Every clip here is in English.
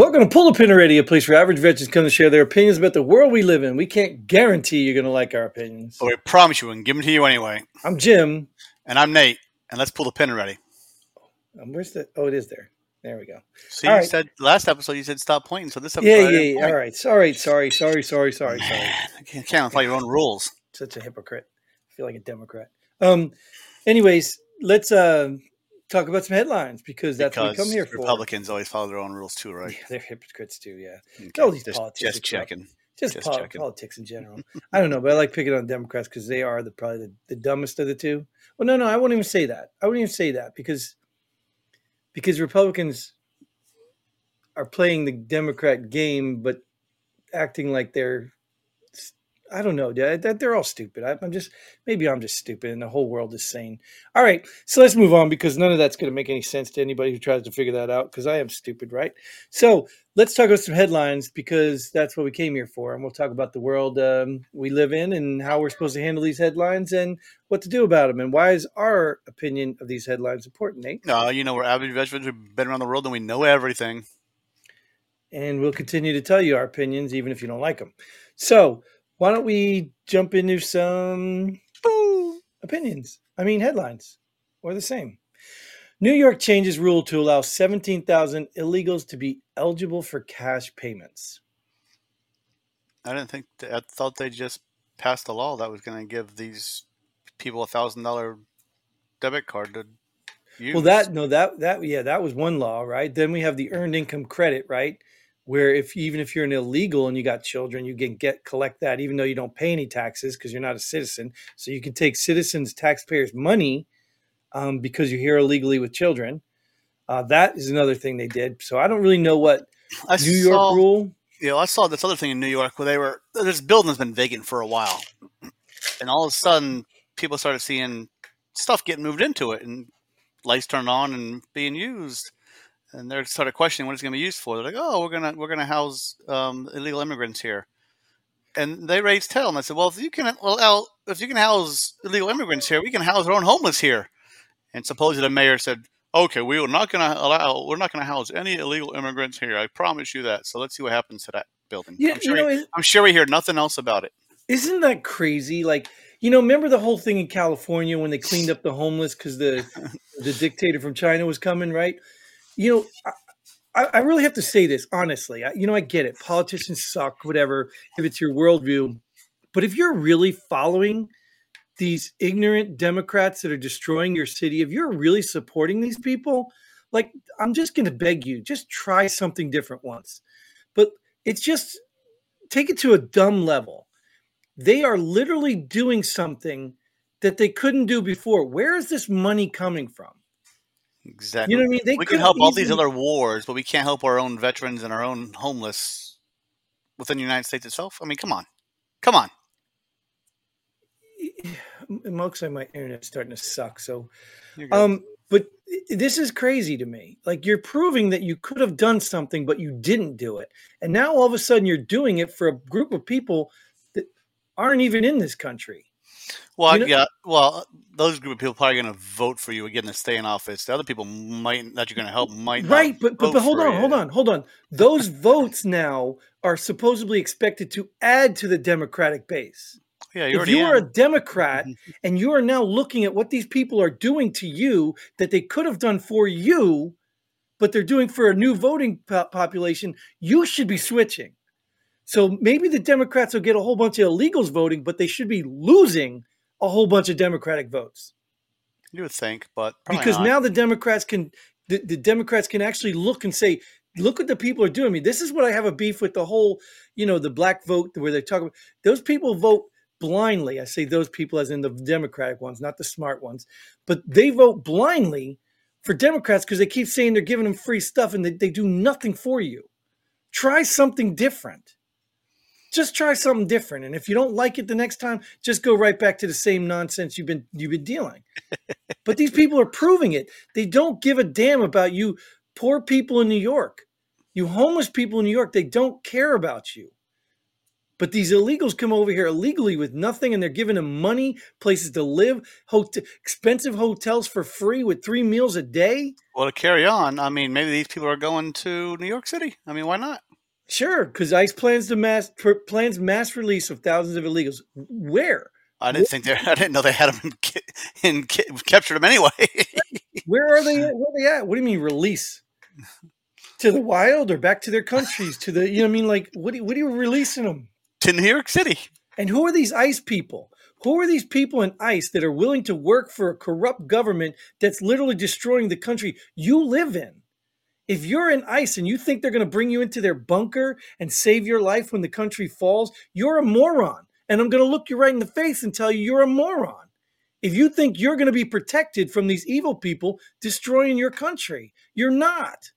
Welcome to Pull the Pin Radio, a place where average veterans come to share their opinions about the world we live in. We can't guarantee you're going to like our opinions, but we promise you we can give them to you anyway. I'm Jim. And I'm Nate. And let's pull the pin already. Where's the? Oh, it is there. There we go. See, all you right. Said last episode you said stop pointing, so this episode. Yeah. All right. Sorry. I can't follow your own rules. Such a hypocrite. I feel like a Democrat. Anyways, let's talk about some headlines because that's what we come here for. Republicans always follow their own rules too, right? Yeah, they're hypocrites too. Yeah. Okay. All these politics. Just checking. Just checking. Politics in general. I don't know, but I like picking on Democrats because they are probably the dumbest of the two. Well, no, I won't even say that. I wouldn't even say that because Republicans are playing the Democrat game, but acting like I don't know, that they're all stupid. I'm just stupid and the whole world is sane. All right, so let's move on because none of that's going to make any sense to anybody who tries to figure that out because I am stupid, right? So let's talk about some headlines because that's what we came here for, and we'll talk about the world we live in and how we're supposed to handle these headlines and what to do about them and why is our opinion of these headlines important, Nate? No, we're avid veterans. We've been around the world and we know everything. And we'll continue to tell you our opinions even if you don't like them. So why don't we jump into some opinions? Headlines. Or the same. New York changes rule to allow 17,000 illegals to be eligible for cash payments. I thought they just passed a law that was going to give these people $1,000 debit card to use. Well, that was one law, right? Then we have the earned income credit, right? Where even if you're an illegal and you got children, you can collect that even though you don't pay any taxes because you're not a citizen. So you can take taxpayers' money because you're here illegally with children. That is another thing they did. So I don't really know what New York rule. I saw this other thing in New York where this building's been vacant for a while. And all of a sudden, people started seeing stuff getting moved into it and lights turned on and being used. And they're sort of questioning what it's going to be used for. They're like, "Oh, we're gonna house illegal immigrants here," and they raised hell. And I said, "Well, if you can house illegal immigrants here, we can house our own homeless here." And supposedly the mayor said, "Okay, we're not gonna house any illegal immigrants here. I promise you that." So let's see what happens to that building. Yeah, I'm sure we hear nothing else about it. Isn't that crazy? Like, remember the whole thing in California when they cleaned up the homeless because the dictator from China was coming, right? I really have to say this, honestly. I get it. Politicians suck, whatever, if it's your worldview. But if you're really following these ignorant Democrats that are destroying your city, if you're really supporting these people, like, I'm just going to beg you, just try something different once. But it's just, take it to a dumb level. They are literally doing something that they couldn't do before. Where is this money coming from? Exactly. We can help all these other wars, but we can't help our own veterans and our own homeless within the United States itself. Come on. It looks like my internet's starting to suck. So, but this is crazy to me. Like, you're proving that you could have done something, but you didn't do it, and now all of a sudden you're doing it for a group of people that aren't even in this country. Well, those group of people are probably going to vote for you again to stay in office. The other people that you're going to help might not. Right, but hold on. Those votes now are supposedly expected to add to the Democratic base. Yeah, if you are a Democrat and you are now looking at what these people are doing to you that they could have done for you, but they're doing for a new voting population, you should be switching. So maybe the Democrats will get a whole bunch of illegals voting, but they should be losing a whole bunch of Democratic votes. You would think, but because not. Now the Democrats can actually look and say, look what the people are doing. This is what I have a beef with the whole, the black vote where they talk about those people vote blindly. I say those people as in the Democratic ones, not the smart ones, but they vote blindly for Democrats because they keep saying they're giving them free stuff and they do nothing for you. Try something different. Just try something different, and if you don't like it the next time, just go right back to the same nonsense you've been dealing. But these people are proving it. They don't give a damn about you poor people in New York. You homeless people in New York, they don't care about you. But these illegals come over here illegally with nothing, and they're giving them money, places to live, expensive hotels for free with 3 meals a day. Well, to carry on, I mean, maybe these people are going to New York City. I mean, why not? Sure, because ICE plans mass release of thousands of illegals. Where? I didn't know they had them captured them anyway. Where are they? Where are they at? What do you mean release? To the wild or back to their countries? To the, you know what I mean? Like, what are you releasing them? To New York City. And who are these ICE people? Who are these people in ICE that are willing to work for a corrupt government that's literally destroying the country you live in? If you're in ICE and you think they're going to bring you into their bunker and save your life when the country falls, you're a moron. And I'm going to look you right in the face and tell you you're a moron. If you think you're going to be protected from these evil people destroying your country, you're not.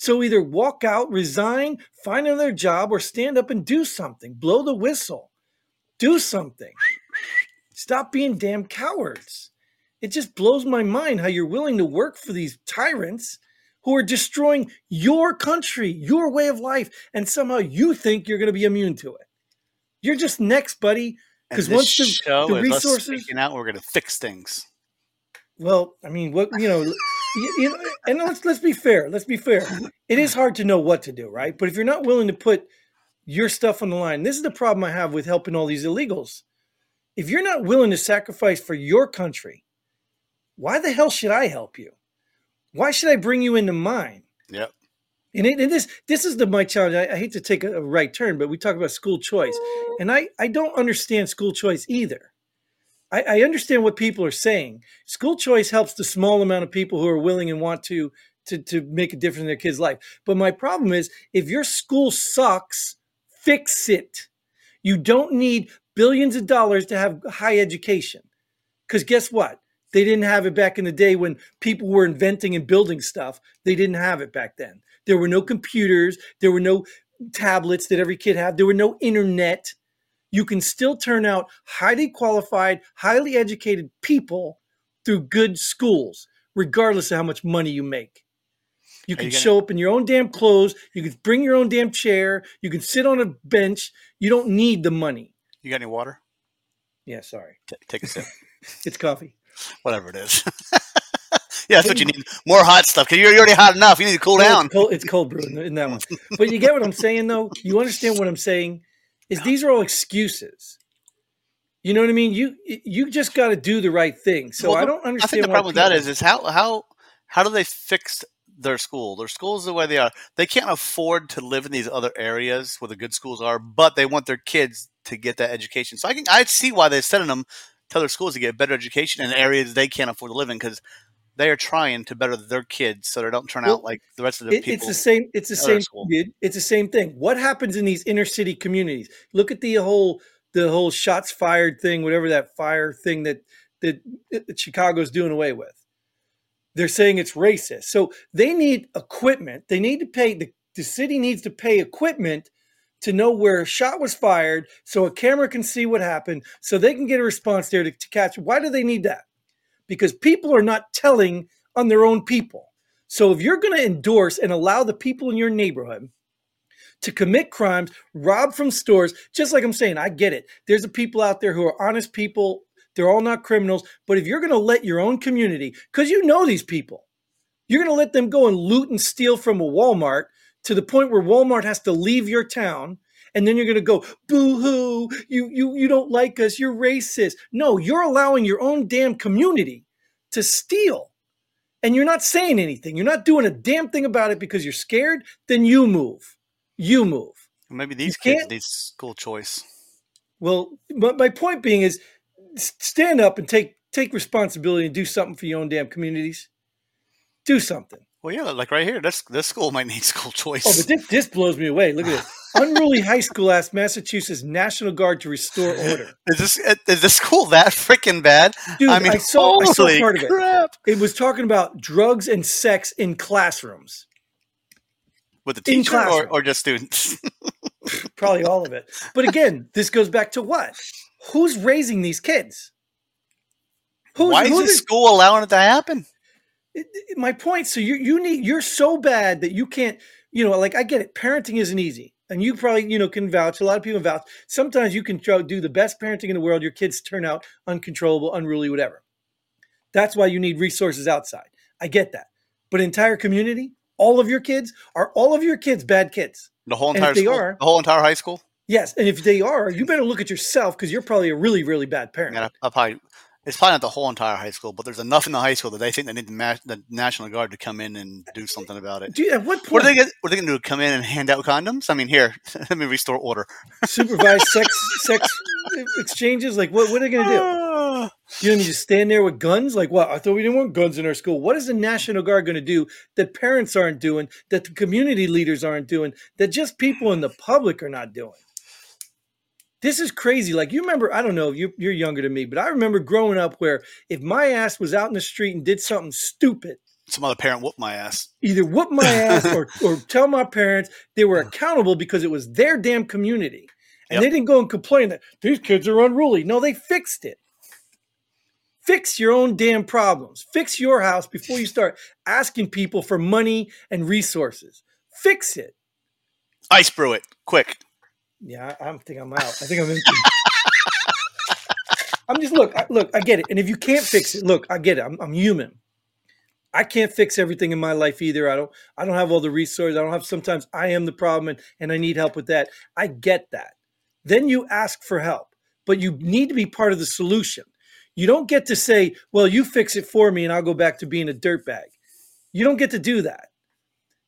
So either walk out, resign, find another job, or stand up and do something. Blow the whistle. Do something. Stop being damn cowards. It just blows my mind how you're willing to work for these tyrants who are destroying your country, your way of life, and somehow you think you're going to be immune to it. You're just next, buddy. Because once the resources us speaking out, we're going to fix things. Well, I mean, what you know. And let's be fair. Let's be fair. It is hard to know what to do, right? But if you're not willing to put your stuff on the line, this is the problem I have with helping all these illegals. If you're not willing to sacrifice for your country, why the hell should I help you? Why should I bring you into mine? Yep. And this is my challenge. I hate to take a right turn, but we talk about school choice. And I don't understand school choice either. I understand what people are saying. School choice helps the small amount of people who are willing and want to make a difference in their kid's life. But my problem is, if your school sucks, fix it. You don't need billions of dollars to have high education. Because guess what? They didn't have it back in the day when people were inventing and building stuff. They didn't have it back then. There were no computers. There were no tablets that every kid had. There were no internet. You can still turn out highly qualified, highly educated people through good schools, regardless of how much money you make. You can show up in your own damn clothes. You can bring your own damn chair. You can sit on a bench. You don't need the money. You got any water? Yeah, sorry. Take a sip. It's coffee. Whatever it is. Yeah, that's what you need. More hot stuff, because you're already hot enough. You need to cool down. It's cold brew in that one. But you get what I'm saying, though? You understand what I'm saying? Is these are all excuses. You know what I mean? You just got to do the right thing. So well, I don't understand. I think the problem with that is how do they fix their school? Their school's the way they are. They can't afford to live in these other areas where the good schools are, but they want their kids to get that education. So I see why they're sending them to their schools to get better education in areas they can't afford to live in, because they are trying to better their kids so they don't turn out like the rest of the people. It's the same thing. What happens in these inner city communities? Look at the whole shots fired thing, whatever that fire thing that Chicago's doing away with. They're saying it's racist. So they need equipment. They need to pay the city needs to pay equipment to know where a shot was fired, so a camera can see what happened, so they can get a response there to catch. Why do they need that? Because people are not telling on their own people. So if you're going to endorse and allow the people in your neighborhood to commit crimes, rob from stores, just like I'm saying, I get it. There's the people out there who are honest people. They're all not criminals. But if you're going to let your own community, because you know these people, you're going to let them go and loot and steal from a Walmart to the point where Walmart has to leave your town. And then you're going to go, boo-hoo, you don't like us, you're racist. No, you're allowing your own damn community to steal. And you're not saying anything. You're not doing a damn thing about it because you're scared. Then you move. You move. Maybe these kids need school choice. Well, but my point being is, stand up and take responsibility and do something for your own damn communities. Do something. Well, yeah, like right here, this school might need school choice. Oh, but this blows me away. Look at this. Unruly high school asked Massachusetts National Guard to restore order. Is this school that freaking bad? Dude, I mean, I saw part of it. It was talking about drugs and sex in classrooms. With the teacher or just students? Probably all of it. But again, this goes back to what? Who's raising these kids? Why is this school allowing it to happen? My point. So you need. You're so bad that you can't. You know, like I get it. Parenting isn't easy. and you probably, can vouch, a lot of people vouch, sometimes you can do the best parenting in the world, your kids turn out uncontrollable, unruly, whatever. That's why you need resources outside. I get that. But entire community, all of your kids bad kids? The whole entire school? The whole entire high school? Yes. And if they are, you better look at yourself, because you're probably a really, really bad parent. Yeah, it's probably not the whole entire high school, but there's enough in the high school that they think they need the National Guard to come in and do something about it. Dude, at what point? What are they going to do? Come in and hand out condoms? I mean, here, let me restore order. Supervised sex exchanges? Like, what are they going to do? You're going to just stand there with guns? Like, what? I thought we didn't want guns in our school. What is the National Guard going to do that parents aren't doing, that the community leaders aren't doing, that just people in the public are not doing? This is crazy. Like, you remember, I don't know, you're younger than me, but I remember growing up where if my ass was out in the street and did something stupid, some other parent whooped my ass. Either whoop my ass or tell my parents they were accountable because it was their damn community. And They didn't go and complain that these kids are unruly. No, they fixed it. Fix your own damn problems. Fix your house before you start asking people for money and resources. Fix it. Ice brew it. Quick. Yeah, I don't think I'm out. I think I'm in. I'm just look. I get it. And if you can't fix it, look, I get it. I'm human. I can't fix everything in my life either. I don't have all the resources. Sometimes I am the problem and I need help with that. I get that. Then you ask for help, but you need to be part of the solution. You don't get to say, well, you fix it for me and I'll go back to being a dirtbag. You don't get to do that.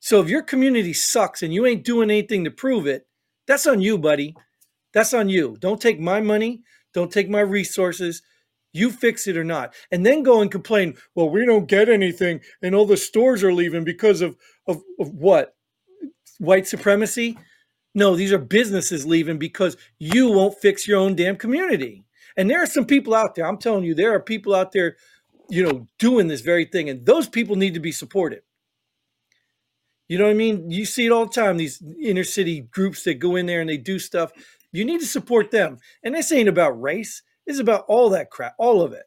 So if your community sucks and you ain't doing anything to prove it, that's on you, buddy. That's on you. Don't take my money. Don't take my resources. You fix it or not. And then go and complain, well, we don't get anything and all the stores are leaving because of what? White supremacy? No, these are businesses leaving because you won't fix your own damn community. And there are some people out there, I'm telling you, there are people out there, doing this very thing. And those people need to be supported. You know what I mean? You see it all the time, these inner city groups that go in there and they do stuff. You need to support them. And this ain't about race. It's about all that crap, all of it.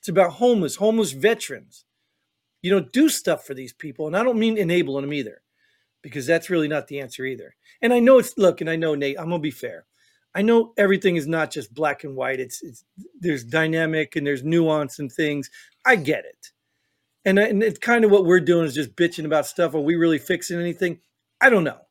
It's about homeless veterans. Do stuff for these people. And I don't mean enabling them either, because that's really not the answer either. And I know Nate, I'm going to be fair. I know everything is not just black and white. It's there's dynamic and there's nuance and things. I get it. And it's kind of what we're doing is just bitching about stuff. Are we really fixing anything? I don't know.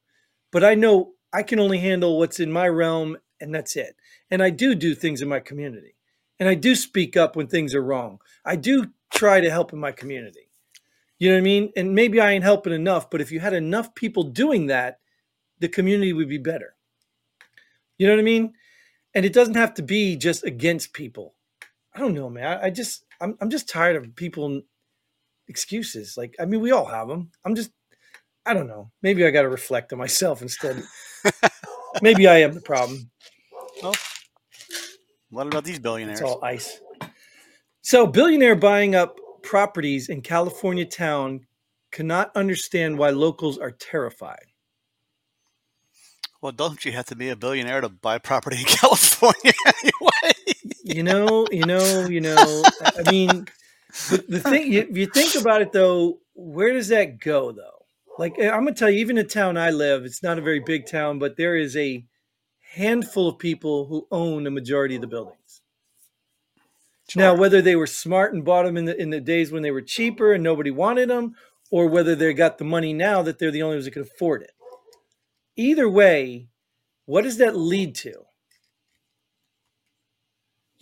But I know I can only handle what's in my realm, and that's it. And I do things in my community. And I do speak up when things are wrong. I do try to help in my community. You know what I mean? And maybe I ain't helping enough, but if you had enough people doing that, the community would be better. You know what I mean? And it doesn't have to be just against people. I don't know, man. I'm just tired of people... excuses. Like, I mean, we all have them. I don't know. Maybe I got to reflect on myself instead. Maybe I am the problem. Well, what about these billionaires? It's all ice. So, billionaire buying up properties in California town cannot understand why locals are terrified. Well, don't you have to be a billionaire to buy property in California anyway? I mean... But the thing, if you think about it, though, where does that go, though? Like, I'm going to tell you, even the town I live, it's not a very big town, but there is a handful of people who own the majority of the buildings. Sure. Now, whether they were smart and bought them in the days when they were cheaper and nobody wanted them, or whether they got the money now that they're the only ones that could afford it. Either way, what does that lead to?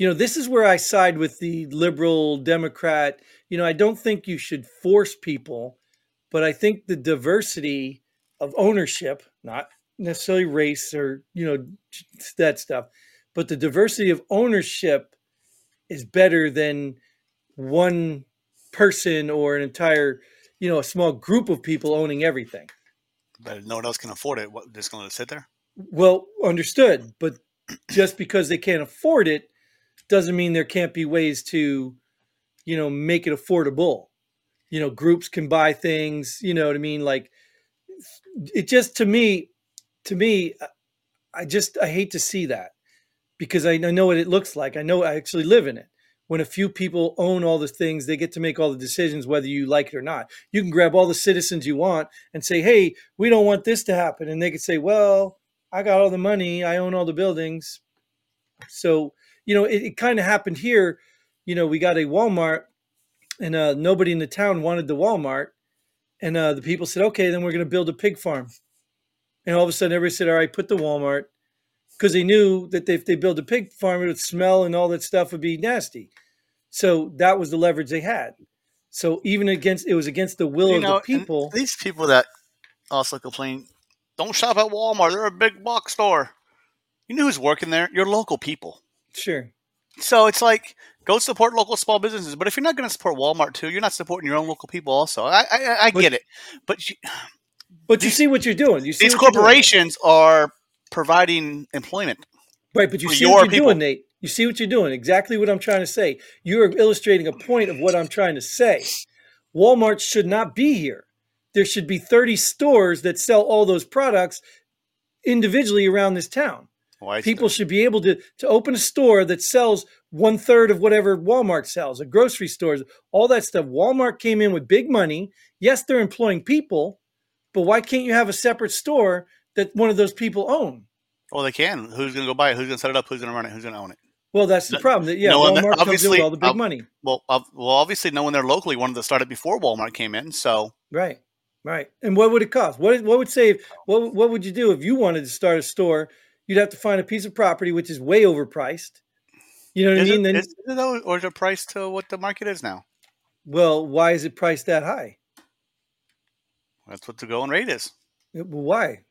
This is where I side with the liberal Democrat. I don't think you should force people, but I think the diversity of ownership, not necessarily race or, that stuff, but the diversity of ownership is better than one person or an entire, a small group of people owning everything. But if no one else can afford it, what, just going to sit there? Well, understood. But just because they can't afford it, doesn't mean there can't be ways to, make it affordable. Groups can buy things, you know what I mean? Like, it just, to me, I hate to see that because I know what it looks like. I know I actually live in it. When a few people own all the things, they get to make all the decisions, whether you like it or not. You can grab all the citizens you want and say, hey, we don't want this to happen. And they can say, well, I got all the money. I own all the buildings. So, you know, it kind of happened here. You know, we got a Walmart and nobody in the town wanted the Walmart. And the people said, okay, then we're going to build a pig farm. And all of a sudden everybody said, all right, put the Walmart. Because they knew that if they built a pig farm, it would smell and all that stuff would be nasty. So that was the leverage they had. So even against, it was against the will of the people. These people that also complain, don't shop at Walmart. They're a big box store. You know who's working there? Your local people. Sure. So it's like, go support local small businesses. But if you're not going to support Walmart too, you're not supporting your own local people also. I get it. But you see what you're doing. You see these corporations are providing employment. Right, but you see what you're doing, Nate. You see what you're doing. Exactly what I'm trying to say. You're illustrating a point of what I'm trying to say. Walmart should not be here. There should be 30 stores that sell all those products individually around this town. Well, people should be able to open a store that sells 1/3 of whatever Walmart sells, a grocery stores, all that stuff. Walmart came in with big money. Yes, they're employing people, but why can't you have a separate store that one of those people own? Well, they can. Who's going to go buy it? Who's going to set it up? Who's going to run it? Who's going to own it? Well, that's the problem. Walmart comes in with all the big money. Well, obviously, no one there locally wanted to start it before Walmart came in. So right. And what would it cost? What would you do if you wanted to start a store? You'd have to find a piece of property which is way overpriced. You know what I mean? Is it priced to what the market is now? Well, why is it priced that high? That's what the going rate is. Why?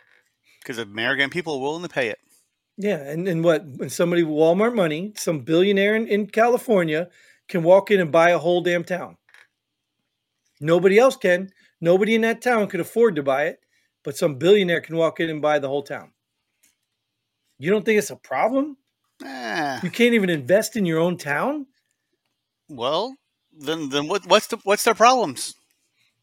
Because American people are willing to pay it. Yeah, and somebody with Walmart money, some billionaire in California, can walk in and buy a whole damn town. Nobody else can. Nobody in that town could afford to buy it, but some billionaire can walk in and buy the whole town. You don't think it's a problem? You can't even invest in your own town? Well, then what's their problems?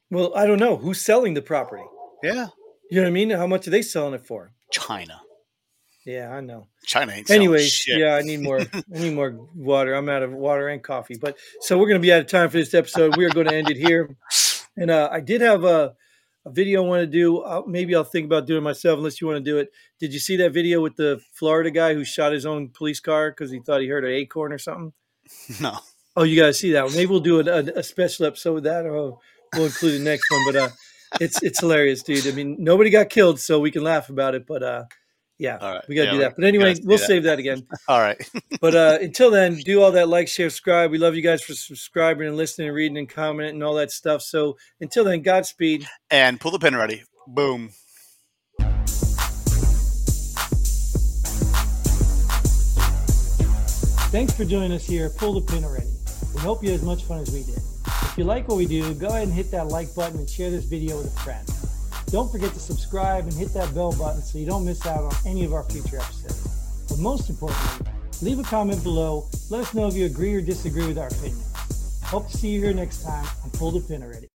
Well, I don't know. Who's selling the property? Yeah. You know what I mean? How much are they selling it for? China. Yeah, I know. China ain't selling shit. Yeah, I need more water. I'm out of water and coffee. But so we're going to be out of time for this episode. We are going to end it here. And I did have a video I want to do. Maybe I'll think about doing it myself unless you want to do it. Did you see that video with the Florida guy who shot his own police car because he thought he heard an acorn or something? No. Oh, you got to see that one. Maybe we'll do a special episode with that, or we'll include the next one. But it's hilarious, dude. I mean, nobody got killed, so we can laugh about it. But yeah, all right. We got to do that. But anyway, we'll save that again. All right. But until then, do all that, like, share, subscribe. We love you guys for subscribing and listening and reading and commenting and all that stuff. So until then, Godspeed. And pull the pin ready. Boom. Thanks for joining us here. Pull the pin already. We hope you had as much fun as we did. If you like what we do, go ahead and hit that like button and share this video with a friend. Don't forget to subscribe and hit that bell button so you don't miss out on any of our future episodes. But most importantly, leave a comment below. Let us know if you agree or disagree with our opinion. Hope to see you here next time on Pull the Pin Already.